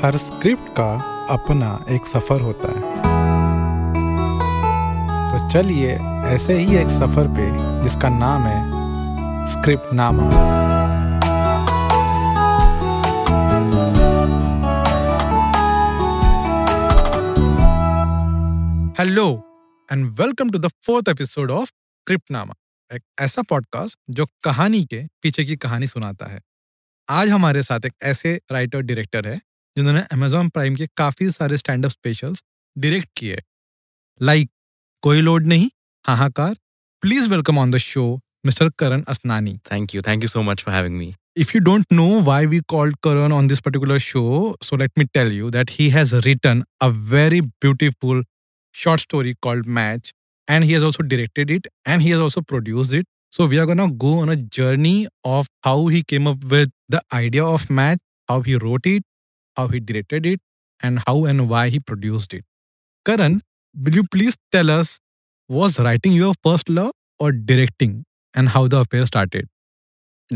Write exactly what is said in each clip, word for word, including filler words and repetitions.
हर script का अपना एक सफर होता है। तो चलिए ऐसे ही एक सफर पे, जिसका नाम है Script Nama. Hello and welcome to the fourth episode of script नामा, एक ऐसा पॉडकास्ट जो कहानी के पीछे की कहानी सुनाता है। आज हमारे साथ एक ऐसे राइटर डायरेक्टर है जिन्होंने अमेजॉन प्राइम के काफ़ी सारे स्टैंड अप स्पेशल्स डायरेक्ट किए, लाइक कोई लोड नहीं, हाहाकार। Please welcome on the show mister Karan Asnani. Thank you thank you so much for having me. If you don't know why we called Karan on this particular show, so let me tell you that he has written a very beautiful short story called Match, and he has also directed it, and he has also produced it. So we are going to go on a journey of how he came up with the idea of Match, how he wrote it, how he directed it, and how and why he produced it. Karan, will you please tell us, was writing your first love or directing, and how the affair started?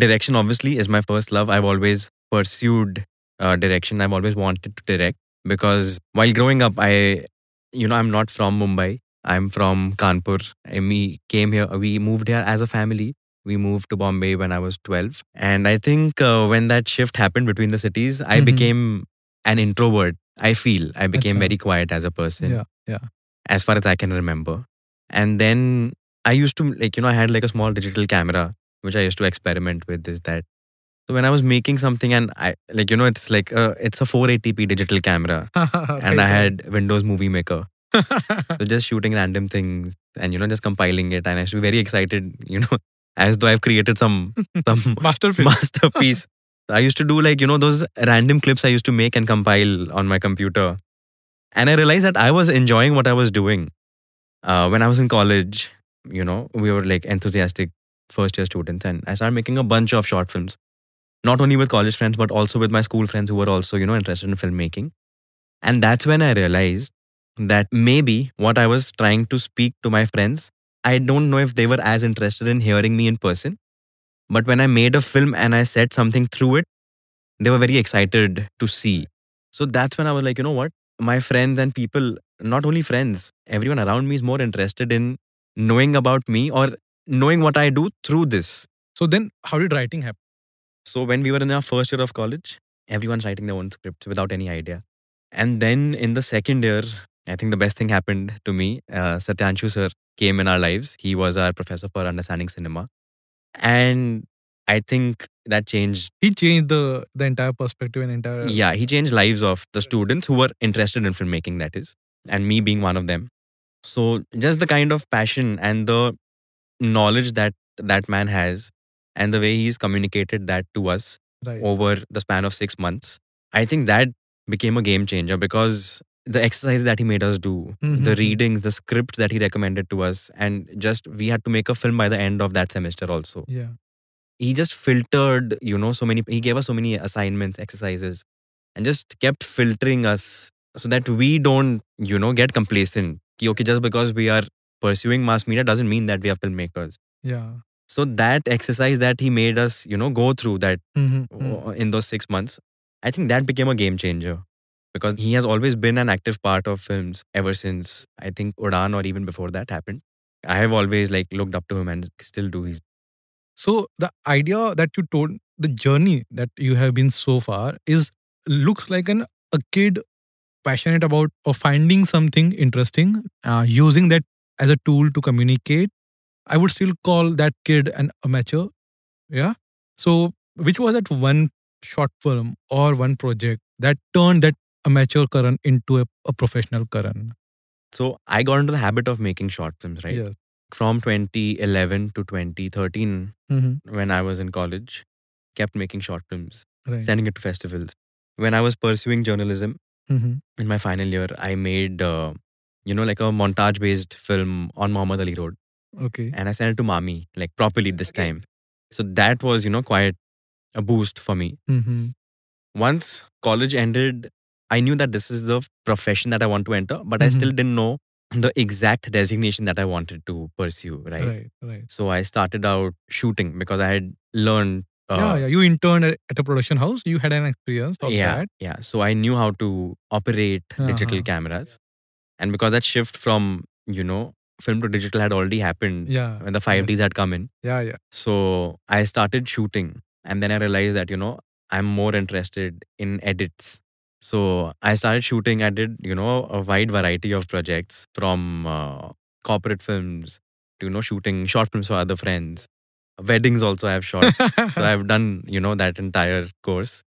Direction obviously is my first love. I've always pursued uh, direction. I've always wanted to direct because while growing up, I, you know, I'm not from Mumbai. I'm from Kanpur. And we came here, we moved here as a family. We moved to Bombay when I was twelve. And I think uh, when that shift happened between the cities, I mm-hmm. became an introvert. I feel I became That's very right. quiet as a person. Yeah, yeah. As far as I can remember. And then I used to, like, you know, I had like a small digital camera, which I used to experiment with this, that. So when I was making something and I, like, you know, it's like, a, it's a four eighty p digital camera. And I had Windows Movie Maker. So just shooting random things and, you know, just compiling it. And I used to be very excited, you know, as though I've created some, some masterpiece. masterpiece. So I used to do like, you know, those random clips I used to make and compile on my computer. And I realized that I was enjoying what I was doing. Uh, when I was in college, you know, we were like enthusiastic first year students, and I started making a bunch of short films, not only with college friends but also with my school friends who were also, you know, interested in filmmaking. And that's when I realized that maybe what I was trying to speak to my friends, I don't know if they were as interested in hearing me in person, but when I made a film and I said something through it, they were very excited to see. So that's when I was like, you know what, my friends and people, not only friends, everyone around me is more interested in knowing about me or knowing what I do through this. So then how did writing happen? So when we were in our first year of college, everyone's writing their own scripts without any idea. And then in the second year, I think the best thing happened to me. Uh, Satyanshu sir came in our lives. He was our professor for understanding cinema. And I think that changed. He changed the, the entire perspective and entire... Yeah, he changed lives of the students who were interested in filmmaking, that is. And me being one of them. So just the kind of passion and the knowledge that that man has and the way he's communicated that to us right. over the span of six months, I think that became a game changer, because the exercise that he made us do, mm-hmm. the readings, the scripts that he recommended to us, and just we had to make a film by the end of that semester also. Yeah, he just filtered, you know, so many, he gave us so many assignments, exercises, and just kept filtering us so that we don't, you know, get complacent. Okay, just because we are pursuing mass media doesn't mean that we are filmmakers. Yeah. So that exercise that he made us, you know, go through that mm-hmm. in those six months, I think that became a game changer, because he has always been an active part of films ever since, I think, Udaan or even before that happened. I have always like looked up to him and still do. His. So the idea that you told, the journey that you have been so far is, looks like an a kid passionate about or finding something interesting, uh, using that as a tool to communicate. I would still call that kid an amateur. Yeah. So which was that one short film or one project that turned that amateur Karan into a, a professional Karan? So I got into the habit of making short films, right? Yes. From twenty eleven to twenty thirteen, mm-hmm. when I was in college, kept making short films, right. sending it to festivals. When I was pursuing journalism, mm-hmm. in my final year, I made... Uh, you know, like a montage-based film on Muhammad Ali Road. Okay. And I sent it to MAMI, like properly this okay. time. So that was, you know, quite a boost for me. Mm-hmm. Once college ended, I knew that this is the profession that I want to enter, but mm-hmm. I still didn't know the exact designation that I wanted to pursue, right? Right, right. So I started out shooting because I had learned Uh, yeah, yeah. You interned at a production house. You had an experience of yeah, that. Yeah, so I knew how to operate uh-huh. digital cameras. And because that shift from, you know, film to digital had already happened yeah, when the five Ds yes. had come in. Yeah, yeah. So I started shooting. And then I realized that, you know, I'm more interested in edits. So I started shooting. I did, you know, a wide variety of projects from uh, corporate films to, you know, shooting short films for other friends. Weddings also I have shot. So I've done, you know, that entire course.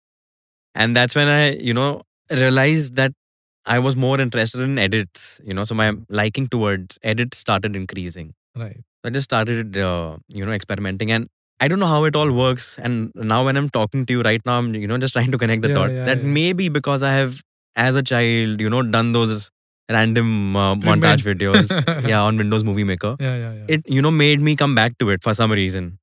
And that's when I, you know, realized that I was more interested in edits, you know. So my liking towards edits started increasing. Right. So I just started, uh, you know, experimenting. And I don't know how it all works. And now when I'm talking to you right now, I'm, you know, just trying to connect the yeah, dots. Yeah, that yeah. may be because I have, as a child, you know, done those random uh, montage videos. Yeah, on Windows Movie Maker. Yeah, yeah, yeah. It, you know, made me come back to it for some reason.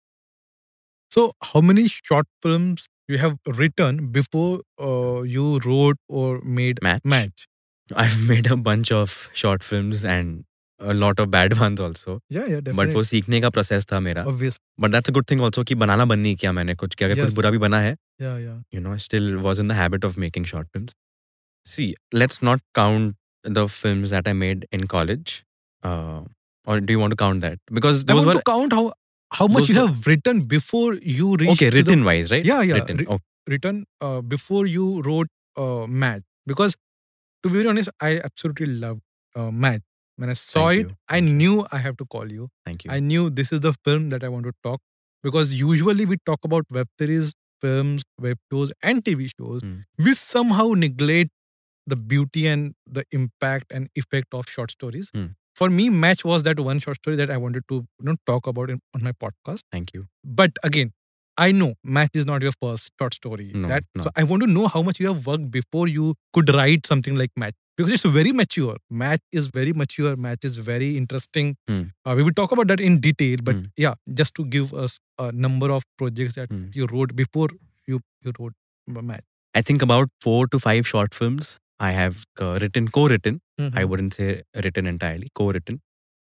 So how many short films you have written before uh, you wrote or made Match? Match? I've made a bunch of short films and a lot of bad ones also. Yeah, yeah, definitely. But वो सीखने का process था मेरा. Obviously. But that's a good thing also कि बनाना बंद नहीं किया मैंने कुछ. कि अगर कुछ बुरा भी बना है. Yeah, yeah. You know, I still was in the habit of making short films. See, let's not count the films that I made in college. Uh, or do you want to count that? Because those I want were, to count how how much you have were, written before you reached. Okay, written the, wise, right? Yeah, yeah. Written, R- okay. written uh, before you wrote uh, Match. Because to be very honest, I absolutely loved uh, Match. When I saw Thank it, you. I knew I have to call you. Thank you. I knew this is the film that I want to talk. Because usually we talk about web series, films, web shows and T V shows. Mm. We somehow neglect the beauty and the impact and effect of short stories. Mm. For me, Match was that one short story that I wanted to, you know, talk about in, on my podcast. Thank you. But again, I know Match is not your first short story. No, that, no. So I want to know how much you have worked before you could write something like Match. Because it's very mature. Match is very mature. Match is very interesting. Mm. Uh, we will talk about that in detail. But mm. yeah, just to give us a number of projects that mm. you wrote before you, you wrote Match. I think about four to five short films. I have uh, written, co-written. Mm-hmm. I wouldn't say written entirely, co-written,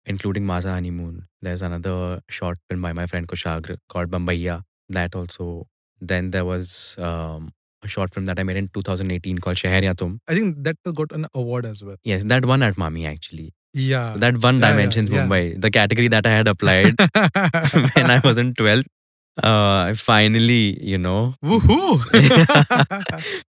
including Maza Honeymoon. There's another short film by my friend Kushagra called Bambayya. That also. Then there was um, a short film that I made in two thousand eighteen called Sheher Ya Tum. I think that got an award as well. Yes, that won at MAMI actually. Yeah. That won yeah, Dimensions yeah, yeah. Mumbai. The category that I had applied when I was in twelfth. Uh, I finally, you know, woohoo,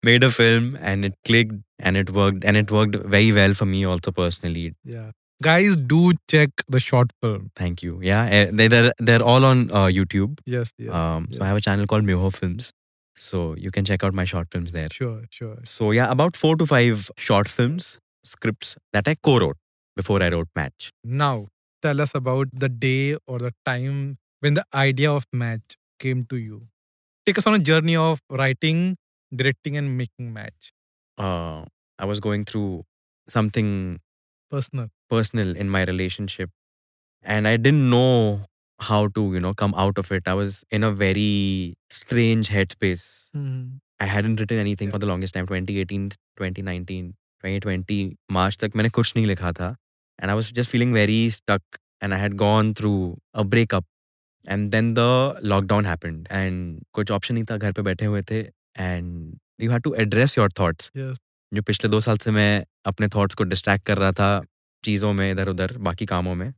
made a film and it clicked and it worked and it worked very well for me also personally. Yeah, guys, do check the short film. Thank you. Yeah, they're they're all on uh, YouTube. Yes. yes um. Yes. So I have a channel called Myoho Films, so you can check out my short films there. Sure, sure. So yeah, about four to five short films scripts that I co-wrote before I wrote Match. Now tell us about the day or the time when the idea of Match came to you. Take us on a journey of writing, directing and making Match. Uh, I was going through something personal personal in my relationship. And I didn't know how to, you know, come out of it. I was in a very strange headspace. Mm-hmm. I hadn't written anything yeah. for the longest time. twenty eighteen, twenty nineteen, twenty twenty, March tak maine kuch nahi likha tha. And I was just feeling very stuck. And I had gone through a breakup. And then the lockdown happened and कुछ option नहीं था, घर पे बैठे हुए थे and you had to address your thoughts. Yes. जो पिछले दो साल से मैं अपने thoughts को distract कर रहा था चीज़ों में इधर उधर बाकी कामों में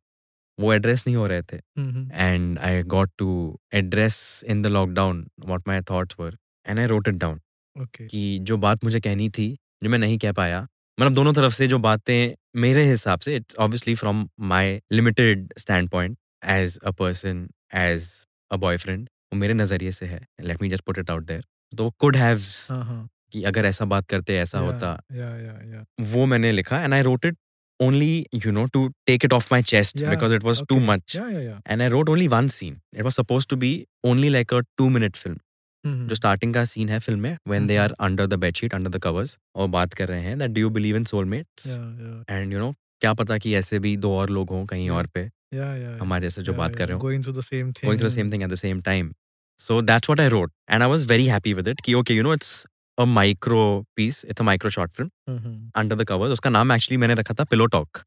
वो address नहीं हो रहे थे. Mm-hmm. And I got to address in the lockdown what my thoughts were and I wrote it down. Okay. कि जो बात मुझे कहनी थी जो मैं नहीं कह पाया मतलब दोनों तरफ से जो बातें मेरे हिसाब से it's obviously from my limited standpoint as a person as a boyfriend वो मेरे नजरिए से है let me just put it out there तो could have कि अगर ऐसा बात करते ऐसा yeah, होता yeah, yeah, yeah. वो मैंने लिखा and I wrote it only you know to take it off my chest yeah, because it was okay. too much yeah, yeah, yeah. and I wrote only one scene it was supposed to be only like a two minute film mm-hmm. जो starting का scene है film में when mm-hmm. they are under the bedsheet under the covers और बात कर रहे हैं that do you believe in soulmates yeah, yeah. and you know क्या पता कि ऐसे भी दो और लोग हों कहीं yeah. और पे Yeah, yeah, हमारे जैसे जो yeah, बात कर रहे हो going through the same thing going through the same thing at the same time so that's what I wrote and I was very happy with it कि okay you know it's a micro piece it's a micro short film mm-hmm. under the covers उसका नाम actually मैंने रखा था Pillow Talk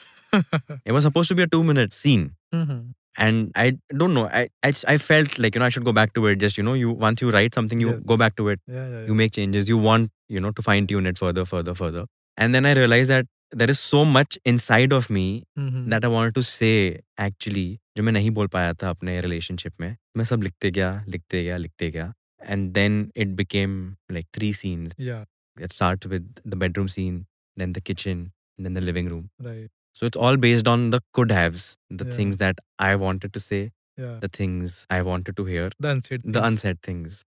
it was supposed to be a two minute scene mm-hmm. And I don't know. I, I I felt like, you know, I should go back to it. Just, you know, you once you write something, you yeah. go back to it. Yeah, yeah, yeah. You make changes. You want, you know, to fine tune it further, further, further. And then I realized that there is so much inside of me mm-hmm. that I wanted to say actually, जो मैं नहीं बोल पाया था अपने relationship में. मैं सब लिखते गया, लिखते गया, लिखते गया. And then it became like three scenes. Yeah. It starts with the bedroom scene, then the kitchen, and then the living room. Right. So it's all based on the could-haves, the yeah. things that I wanted to say, yeah. the things I wanted to hear, the unsaid, the things. unsaid things.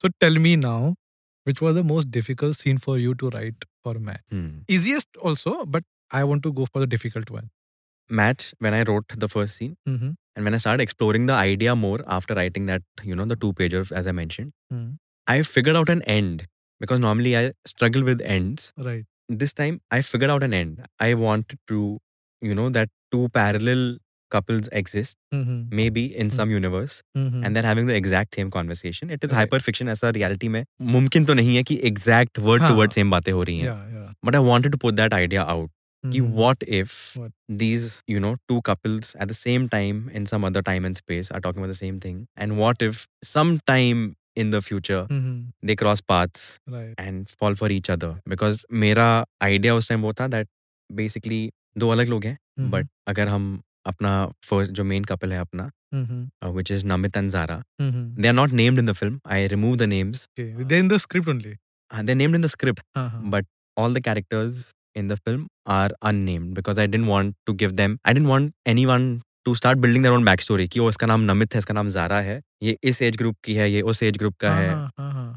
So tell me now, which was the most difficult scene for you to write for Match? Hmm. Easiest also, but I want to go for the difficult one. Match, when I wrote the first scene, mm-hmm. and when I started exploring the idea more after writing that, you know, the two-pager, as I mentioned, mm-hmm. I figured out an end because normally I struggle with ends. Right. This time, I figured out an end. I wanted to... You know that two parallel couples exist, mm-hmm. maybe in some mm-hmm. universe, mm-hmm. and they're having the exact same conversation. It is right. hyperfiction. ऐसा reality में मुमकिन तो नहीं है कि exact word हाँ. to word same बातें हो रही हैं. Yeah, yeah. But I wanted to put that idea out. Mm-hmm. कि what if what? these, you know, two couples at the same time in some other time and space are talking about the same thing, and what if sometime in the future mm-hmm. they cross paths right. and fall for each other? Because मेरा idea उस time वो था that basically दो अलग लोग हैं but अगर हम अपना फर्स्ट जो मेन कपल है अपना which is Namit and Zara they are not named in the film I remove the names they in the script only they are named in the script but all the characters in the film are unnamed because I didn't want to give them I didn't want anyone to start building their own back story कि ओ इसका नाम नमित है इसका नाम ज़ारा है ये इस एज ग्रुप की है ये उस एज ग्रुप का है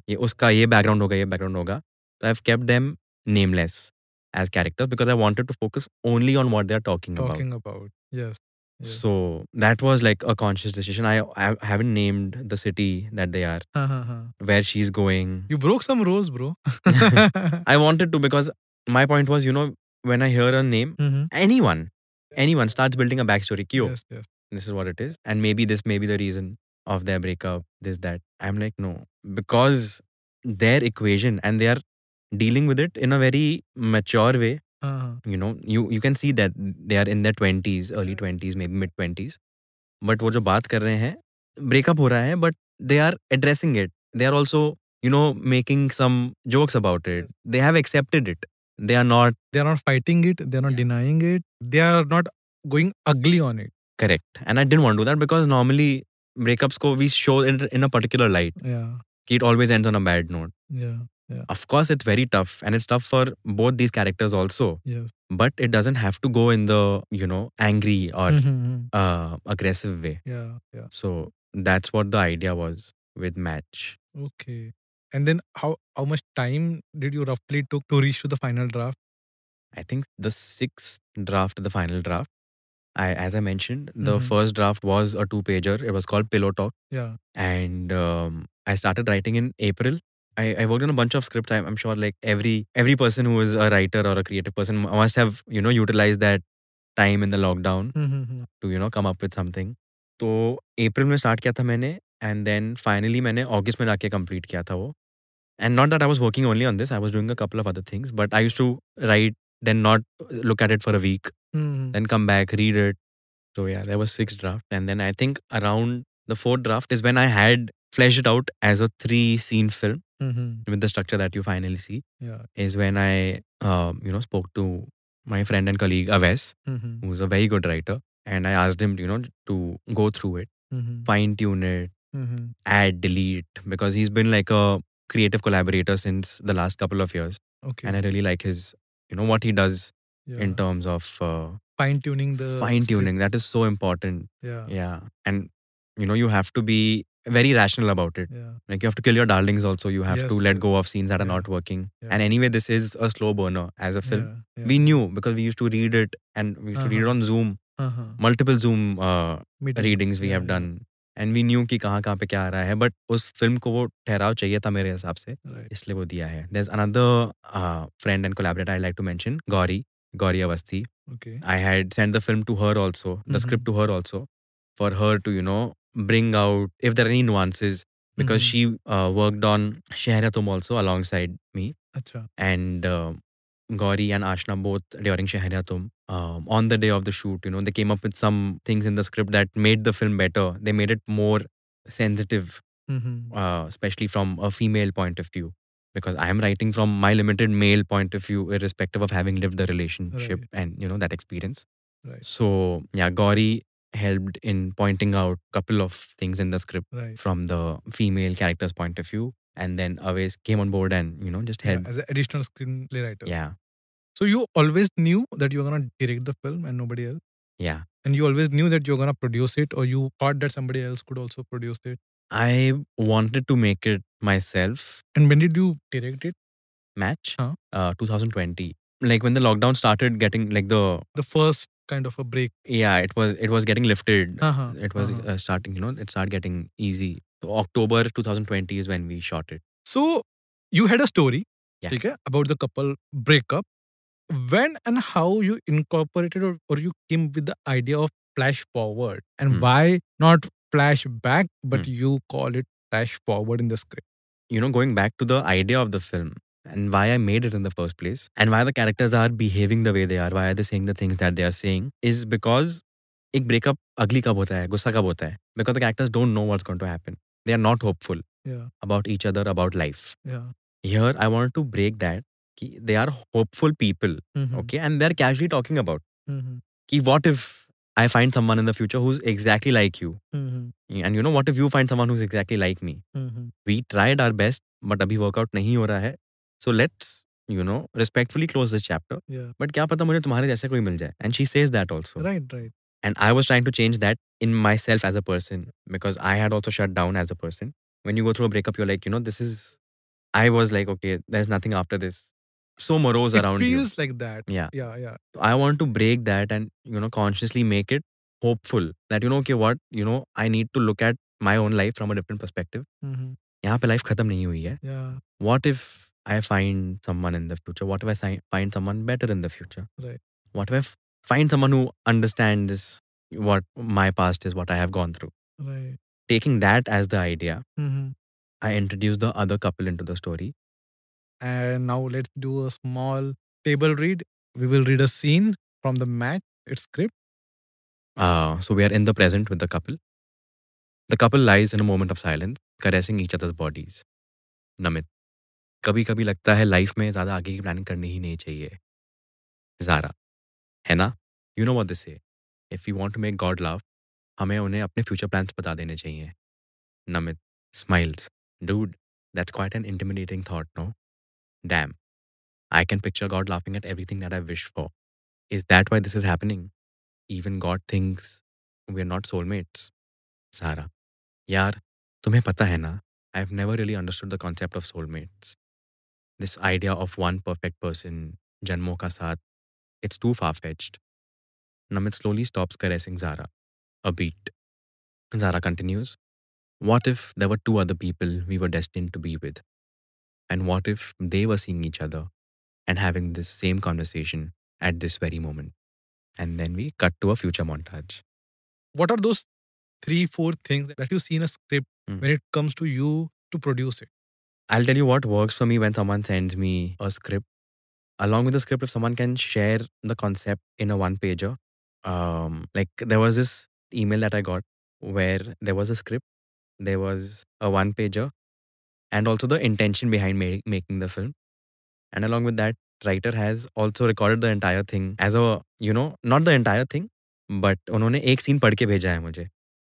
ये उसका ये बैकग्राउंड होगा ये बैकग्राउंड होगा I have kept them nameless as characters because I wanted to focus only on what they're talking, talking about. Talking about, yes, yes. So that was like a conscious decision. I, I haven't named the city that they are, where she's going. You broke some rules, bro. I wanted to because my point was, you know, when I hear a name, mm-hmm. anyone, anyone starts building a backstory. Kyo, yes, yes. This is what it is. And maybe this may be the reason of their breakup, this, that. I'm like, no. Because their equation and their dealing with it in a very mature way, uh-huh. you know, you you can see that they are in their twenties, early twenties, maybe mid twenties. But वो जो बात कर रहे हैं, breakup हो रहा है, but they are addressing it. They are also, you know, making some jokes about it. They have accepted it. They are not. They are not fighting it. They are not yeah. denying it. They are not going ugly on it. Correct. And I didn't want to do that because normally breakups को we show in in a particular light. Yeah. It always ends on a bad note. Yeah. Yeah. Of course, it's very tough and it's tough for both these characters also. Yes. But it doesn't have to go in the, you know, angry or mm-hmm. uh, aggressive way. Yeah, yeah. So that's what the idea was with Match. Okay. And then how, how much time did you roughly took to reach to the final draft? I think the sixth draft, the final draft. I, as I mentioned, the mm-hmm. first draft was a two-pager. It was called Pillow Talk. Yeah. And um, I started writing in April. I, I worked on a bunch of scripts. I'm, I'm sure like every every person who is a writer or a creative person must have, you know, utilized that time in the lockdown mm-hmm. to, you know, come up with something. So, April में start किया था मैंने and then finally मैंने August में जाके complete किया था वो. And not that I was working only on this. I was doing a couple of other things. But I used to write, then not look at it for a week. Mm-hmm. Then come back, read it. So, yeah, there was six drafts. And then I think around the fourth draft is when I had fleshed it out as a three-scene film. Mm-hmm. With the structure that you finally see yeah. is when I uh, you know spoke to my friend and colleague Aves mm-hmm. who's a very good writer and I asked him, you know, to go through it mm-hmm. fine tune it mm-hmm. add, delete because he's been like a creative collaborator since the last couple of years okay. and I really like his, you know, what he does yeah. in terms of uh, fine tuning the fine tuning that is so important yeah. yeah and you know you have to be very rational about it yeah. like you have to kill your darlings also you have yes, to let yeah. go of scenes that yeah. are not working yeah. and anyway this is a slow burner as a film yeah, yeah. we knew because we used to read it and we used uh-huh. to read it on Zoom uh-huh. multiple Zoom uh, readings we yeah, have yeah. done and we knew ki kahan kahan pe kya aa raha hai but us film ko wo thehrav chahiye tha mere hisab se right. isliye wo diya hai there's another uh, friend and collaborator I like to mention Gauri Gauri Avasthi okay. I had sent the film to her also the mm-hmm. script to her also for her to, you know, bring out if there are any nuances because mm-hmm. she uh, worked on Sheher Ya Tum also alongside me. Achha. And uh, Gauri and Ashna both during Sheher Ya Tum, um, on the day of the shoot, you know, they came up with some things in the script that made the film better. They made it more sensitive, mm-hmm. uh, especially from a female point of view. Because I am writing from my limited male point of view, irrespective of having lived the relationship right. and, you know, that experience. Right. So, yeah, Gauri helped in pointing out a couple of things in the script right. from the female character's point of view. And then Aves came on board and, you know, just helped. Yeah, as an additional screenplay writer. Yeah. So you always knew that you were going to direct the film and nobody else? Yeah. And you always knew that you were going to produce it, or you thought that somebody else could also produce it? I wanted to make it myself. And when did you direct it? Match? Huh? Uh, twenty twenty. Like when the lockdown started getting like the... The first kind of a break. Yeah, it was it was getting lifted. Uh-huh. It was uh-huh. uh, starting, you know, it started getting easy. So October twenty twenty is when we shot it. So you had a story yeah. okay, about the couple breakup. When and how you incorporated or, or you came with the idea of flash forward, and mm. why not flash back, but mm. you call it flash forward in the script? You know, going back to the idea of the film and why I made it in the first place, and why the characters are behaving the way they are, why are they saying the things that they are saying, is because ek breakup ugly kab hota hai, gussa kab hota hai, because the characters don't know what's going to happen. They are not hopeful yeah. about each other, about life. Yeah. Here, I wanted to break that. Ki they are hopeful people, mm-hmm. okay, and they're casually talking about mm-hmm. ki what if I find someone in the future who's exactly like you, mm-hmm. and you know, what if you find someone who's exactly like me? Mm-hmm. We tried our best, but abhi workout nahi ho raha hai. So let's, you know, respectfully close this chapter. Yeah. But kya pata mujhe tumhare jaisa koi mil jaye. And she says that also. Right, right. And I was trying to change that in myself as a person, because I had also shut down as a person. When you go through a breakup, you're like, you know, this is... I was like, okay, there's nothing after this. So morose it around you. It feels like that. Yeah. Yeah, yeah. I want to break that and, you know, consciously make it hopeful. That, you know, okay, what? You know, I need to look at my own life from a different perspective. Mm-hmm. Yahan pe life khatam nahi hui hai. Yeah. What if... I find someone in the future? What if I find someone better in the future? Right. What if I find someone who understands what my past is, what I have gone through? Right. Taking that as the idea, mm-hmm. I introduced the other couple into the story. And now let's do a small table read. We will read a scene from the match, its script. Uh, so we are in the present with the couple. The couple lies in a moment of silence, caressing each other's bodies. Namit. कभी कभी लगता है life में ज़्यादा आगे की planning करनी ही नहीं चाहिए. ज़ारा, है ना, you know what this say, if you want to make God love, हमें उन्हें अपने फ्यूचर प्लान्स बता देने चाहिए. Namit smiles, dude that's quite an intimidating thought, no? Damn, I can picture God laughing at everything that I wish for. Is that why this is happening? Even God thinks we are not soulmates. Zara, यार तुम्हें पता है ना, I have never really understood the concept of soulmates. This idea of one perfect person, Janmo ka saath, it's too far-fetched. Namit slowly stops caressing Zara. A beat. Zara continues. What if there were two other people we were destined to be with? And what if they were seeing each other and having this same conversation at this very moment? And then we cut to a future montage. What are those three, four things that you see in a script mm. when it comes to you to produce it? I'll tell you what works for me when someone sends me a script. Along with the script, if someone can share the concept in a one-pager. Um, like there was this email that I got where there was a script, there was a one-pager, and also the intention behind ma- making the film. And along with that, writer has also recorded the entire thing as a, you know, not the entire thing, but उन्होंने एक scene पढ़ के भेजा है मुझे.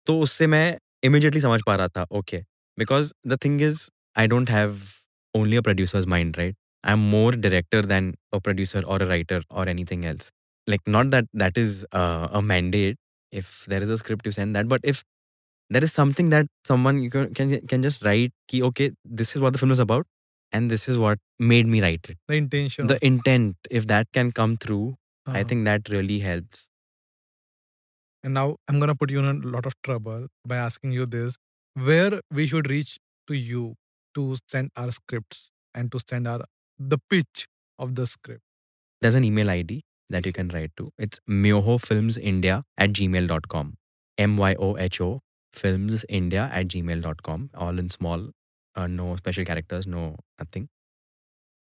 तो उससे मैं immediately समझ पा रहा था, okay. Because the thing is, I don't have only a producer's mind, right? I'm more director than a producer or a writer or anything else. Like, not that that is uh, a mandate. If there is a script, you send that. But if there is something that someone you can can, can just write, ki, okay, this is what the film is about and this is what made me write it. The intention. The intent, if that can come through, uh-huh. I think that really helps. And now I'm going to put you in a lot of trouble by asking you this. Where we should reach to you to send our scripts and to send our the pitch of the script? There's an email I D that you can write to. It's myoho films india at gmail dot com. M Y O H O filmsindia at gmail dot com. All in small, uh, no special characters, no nothing.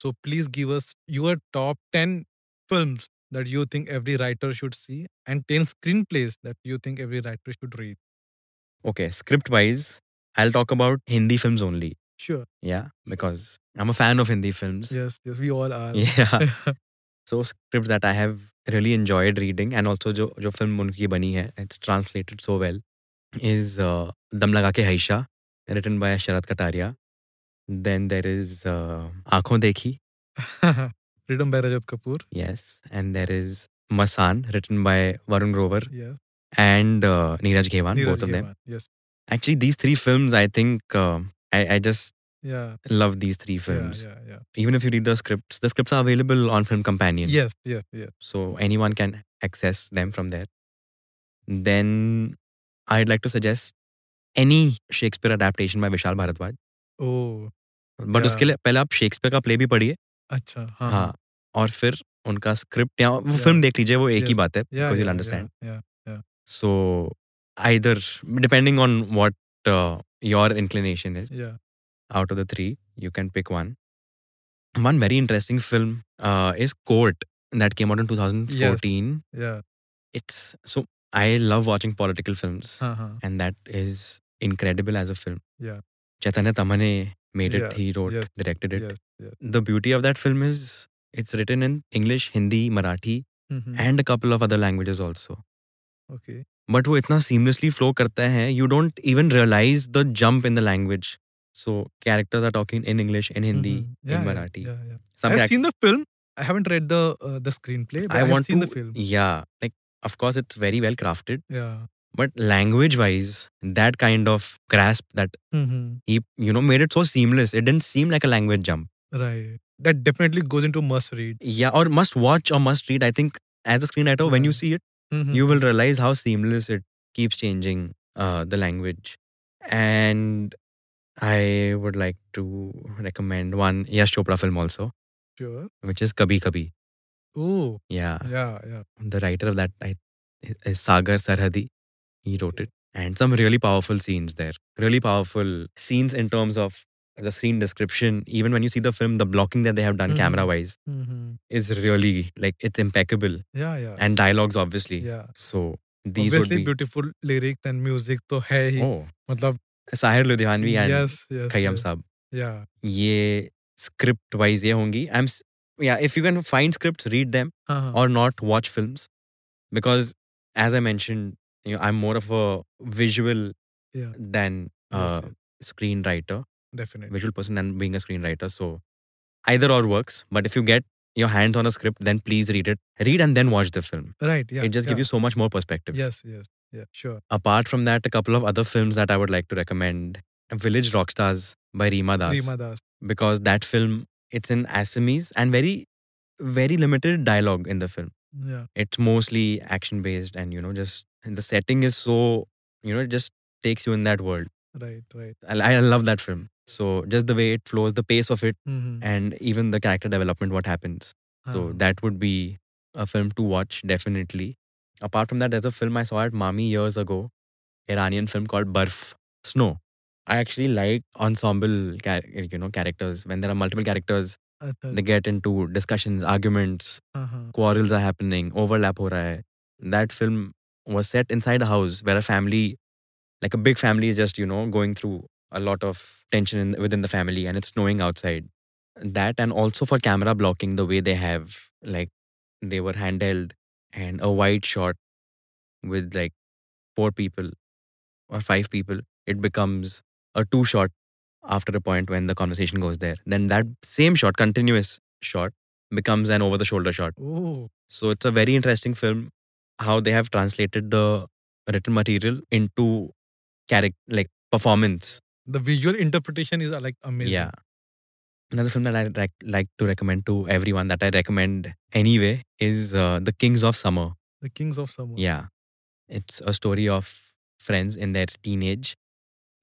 So please give us your top ten films that you think every writer should see and ten screenplays that you think every writer should read. Okay, script-wise, I'll talk about Hindi films only. Sure. Yeah, because I'm a fan of Hindi films. Yes, yes, we all are. Yeah. So scripts that I have really enjoyed reading and also जो जो film उनकी बनी है, it's translated so well, is uh, Dam Laga Ke Haisha, written by Sharat Katariya. Then there is uh, Aankhon Dekhi. Written by Rajat Kapoor. Yes. And there is Masan, written by Varun Grover. Yes. And uh, Neeraj Gewan, Neeraj both Gewan. of them. Yes. Actually, these three films, I think, uh, I, I just yeah. love these three films. Yeah, yeah, yeah. Even if you read the scripts, the scripts are available on Film Companion. Yes, yes, yes. So anyone can access them from there. Then I'd like to suggest any Shakespeare adaptation by Vishal Bharatwaj. Oh. But yeah. उसके लिए पहले आप Shakespeare का play भी पढ़िए. अच्छा, हाँ. हाँ, और फिर उनका स्क्रिप्ट या वो yeah. फिल्म देख लीजिए, वो एक yes. ही बात है, because you'll understand. Yeah, yeah. So either depending on what uh, your inclination is, yeah. out of the three, you can pick one. One very interesting film uh, is Court, that came out in twenty fourteen. Yes. Yeah. It's so I love watching political films, uh-huh. and that is incredible as a film. Yeah. Chaitanya Tamane made yeah, it, he wrote, yes, directed it. Yes, yes. The beauty of that film is it's written in English, Hindi, Marathi, mm-hmm. and a couple of other languages also. Okay. But वो इतना seamlessly flow करता है, you don't even realize the jump in the language. So characters are talking in English, in Hindi, mm-hmm. yeah, in Marathi. Yeah, yeah. I've act- seen the film. I haven't read the uh, the screenplay, but I I've want seen to, the film. Yeah, like of course it's very well crafted. Yeah. But language-wise, that kind of grasp that mm-hmm. he, you know, made it so seamless. It didn't seem like a language jump. Right. That definitely goes into must-read. Yeah, or must-watch or must-read. I think as a screenwriter, yeah. when you see it, mm-hmm. you will realize how seamless it keeps changing uh, the language. And I would like to recommend one Yash Chopra film also. Sure. Which is Kabhi Kabhi. Oh. Yeah. Yeah, yeah. The writer of that I, is Sagar Sarhadi. He wrote it. And some really powerful scenes there. Really powerful scenes in terms of the screen description. Even when you see the film, the blocking that they have done mm-hmm. camera-wise mm-hmm. is really, like, it's impeccable. Yeah, yeah. And dialogues, obviously. Yeah. So, these obviously, would be... beautiful lyrics and music to hai hi. Oh. Matlab... Sahir Ludhianvi and yes, yes, Khayyam yes. Saab. Yeah. Ye script-wise ye hongi. I'm... Yeah, if you can find scripts, read them. Uh-huh. Or not, watch films. Because, as I mentioned... You know, I'm more of a visual yeah. than a uh, yes, yes. screenwriter. Definitely. Visual person than being a screenwriter. So either or works. But if you get your hands on a script, then please read it. Read and then watch the film. Right. Yeah. It just yeah. gives you so much more perspective. Yes. Yes. Yeah. Sure. Apart from that, a couple of other films that I would like to recommend. Village Rockstars by Reema Das. Reema Das. Because that film, it's in Assamese and very, very limited dialogue in the film. Yeah. It's mostly action based and, you know, just... And the setting is so, you know, it just takes you in that world. Right, right. I, I love that film. So just the way it flows, the pace of it, mm-hmm. and even the character development, what happens. Ah. So that would be a film to watch, definitely. Apart from that, there's a film I saw at MAMI years ago. Iranian film called Barf, Snow. I actually like ensemble, you know, characters. When there are multiple characters, they get into discussions, arguments, uh-huh. quarrels are happening, overlap ho raha hai. That film was set inside a house where a family, like a big family, is just, you know, going through a lot of tension in, within the family, and it's snowing outside. That, and also for camera blocking, the way they have, like, they were handheld and a wide shot with like four people or five people, it becomes a two shot after a point when the conversation goes there. Then that same shot, continuous shot, becomes an over the shoulder shot. Ooh. So it's a very interesting film. How they have translated the written material into character, like performance. The visual interpretation is like amazing. Yeah. Another film that I like, like to recommend to everyone, that I recommend anyway, is uh, The Kings of Summer. The Kings of Summer. Yeah. It's a story of friends in their teenage.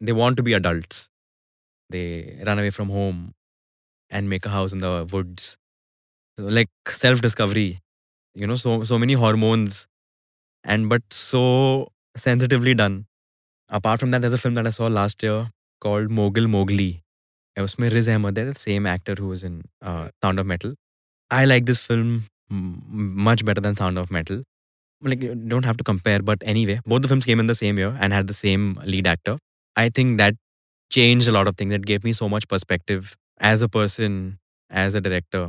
They want to be adults. They run away from home and make a house in the woods. Like self-discovery. You know, so so many hormones. And but so sensitively done. Apart from that, there's a film that I saw last year called Mogul Mowgli. उसमें रिज अहमद है, same actor who was in sound of metal. I like this film much better than Sound of Metal. Like, you don't have to compare, but anyway, both the films came in the same year and had the same lead actor. I think that changed a lot of things. That gave me so much perspective as a person, as a director.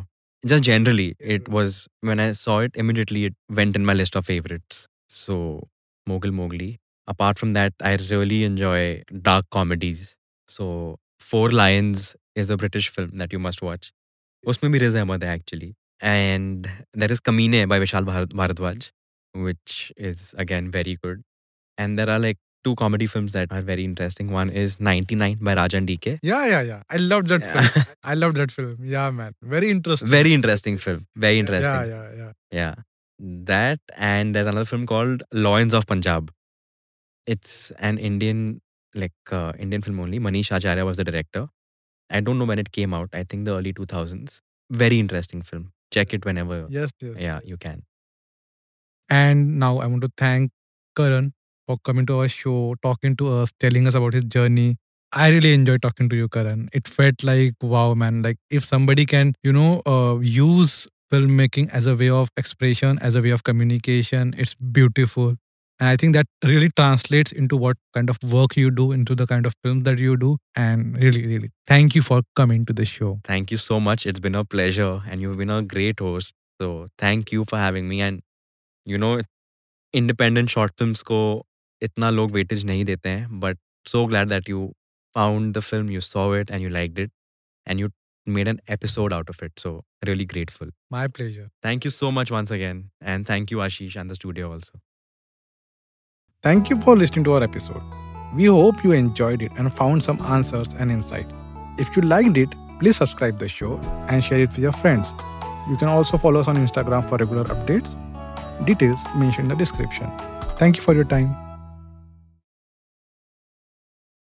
Just generally, it was, when I saw it, immediately it went in my list of favorites. So, Mogul Mowgli. Apart from that, I really enjoy dark comedies. So, Four Lions is a British film that you must watch. Usme bhi Riz Ahmed hai actually. And there is Kameene by Vishal Bharatwaj, which is again very good. And there are like two comedy films that are very interesting. One is ninety-nine by Rajan D K. Yeah, yeah, yeah. I loved that yeah. film. I loved that film. Yeah, man. Very interesting. Very interesting film. Very interesting. Yeah, yeah, yeah. Yeah. That, and there's another film called Lions of Punjab. It's an Indian, like uh, Indian film only. Manish Acharya was the director. I don't know when it came out. I think the early two thousands. Very interesting film. Check it whenever yes, yes. Yeah, you can. And now I want to thank Karan for coming to our show, talking to us, telling us about his journey. I really enjoyed talking to you, Karan. It felt like, wow, man, like if somebody can, you know, uh, use filmmaking as a way of expression, as a way of communication, it's beautiful. And I think that really translates into what kind of work you do, into the kind of films that you do. And really, really, thank you for coming to the show. Thank you so much. It's been a pleasure and you've been a great host. So thank you for having me. And you know, independent short films ko itna log weightage nahi dete hain. But so glad that you found the film, you saw it and you liked it. And you made an episode out of it. So really grateful. My pleasure. Thank you so much once again. And thank you, Ashish, and the studio also. Thank you for listening to our episode. We hope you enjoyed it and found some answers and insight. If you liked it, please subscribe the show and share it with your friends. You can also follow us on Instagram for regular updates. Details mentioned in the description. Thank you for your time.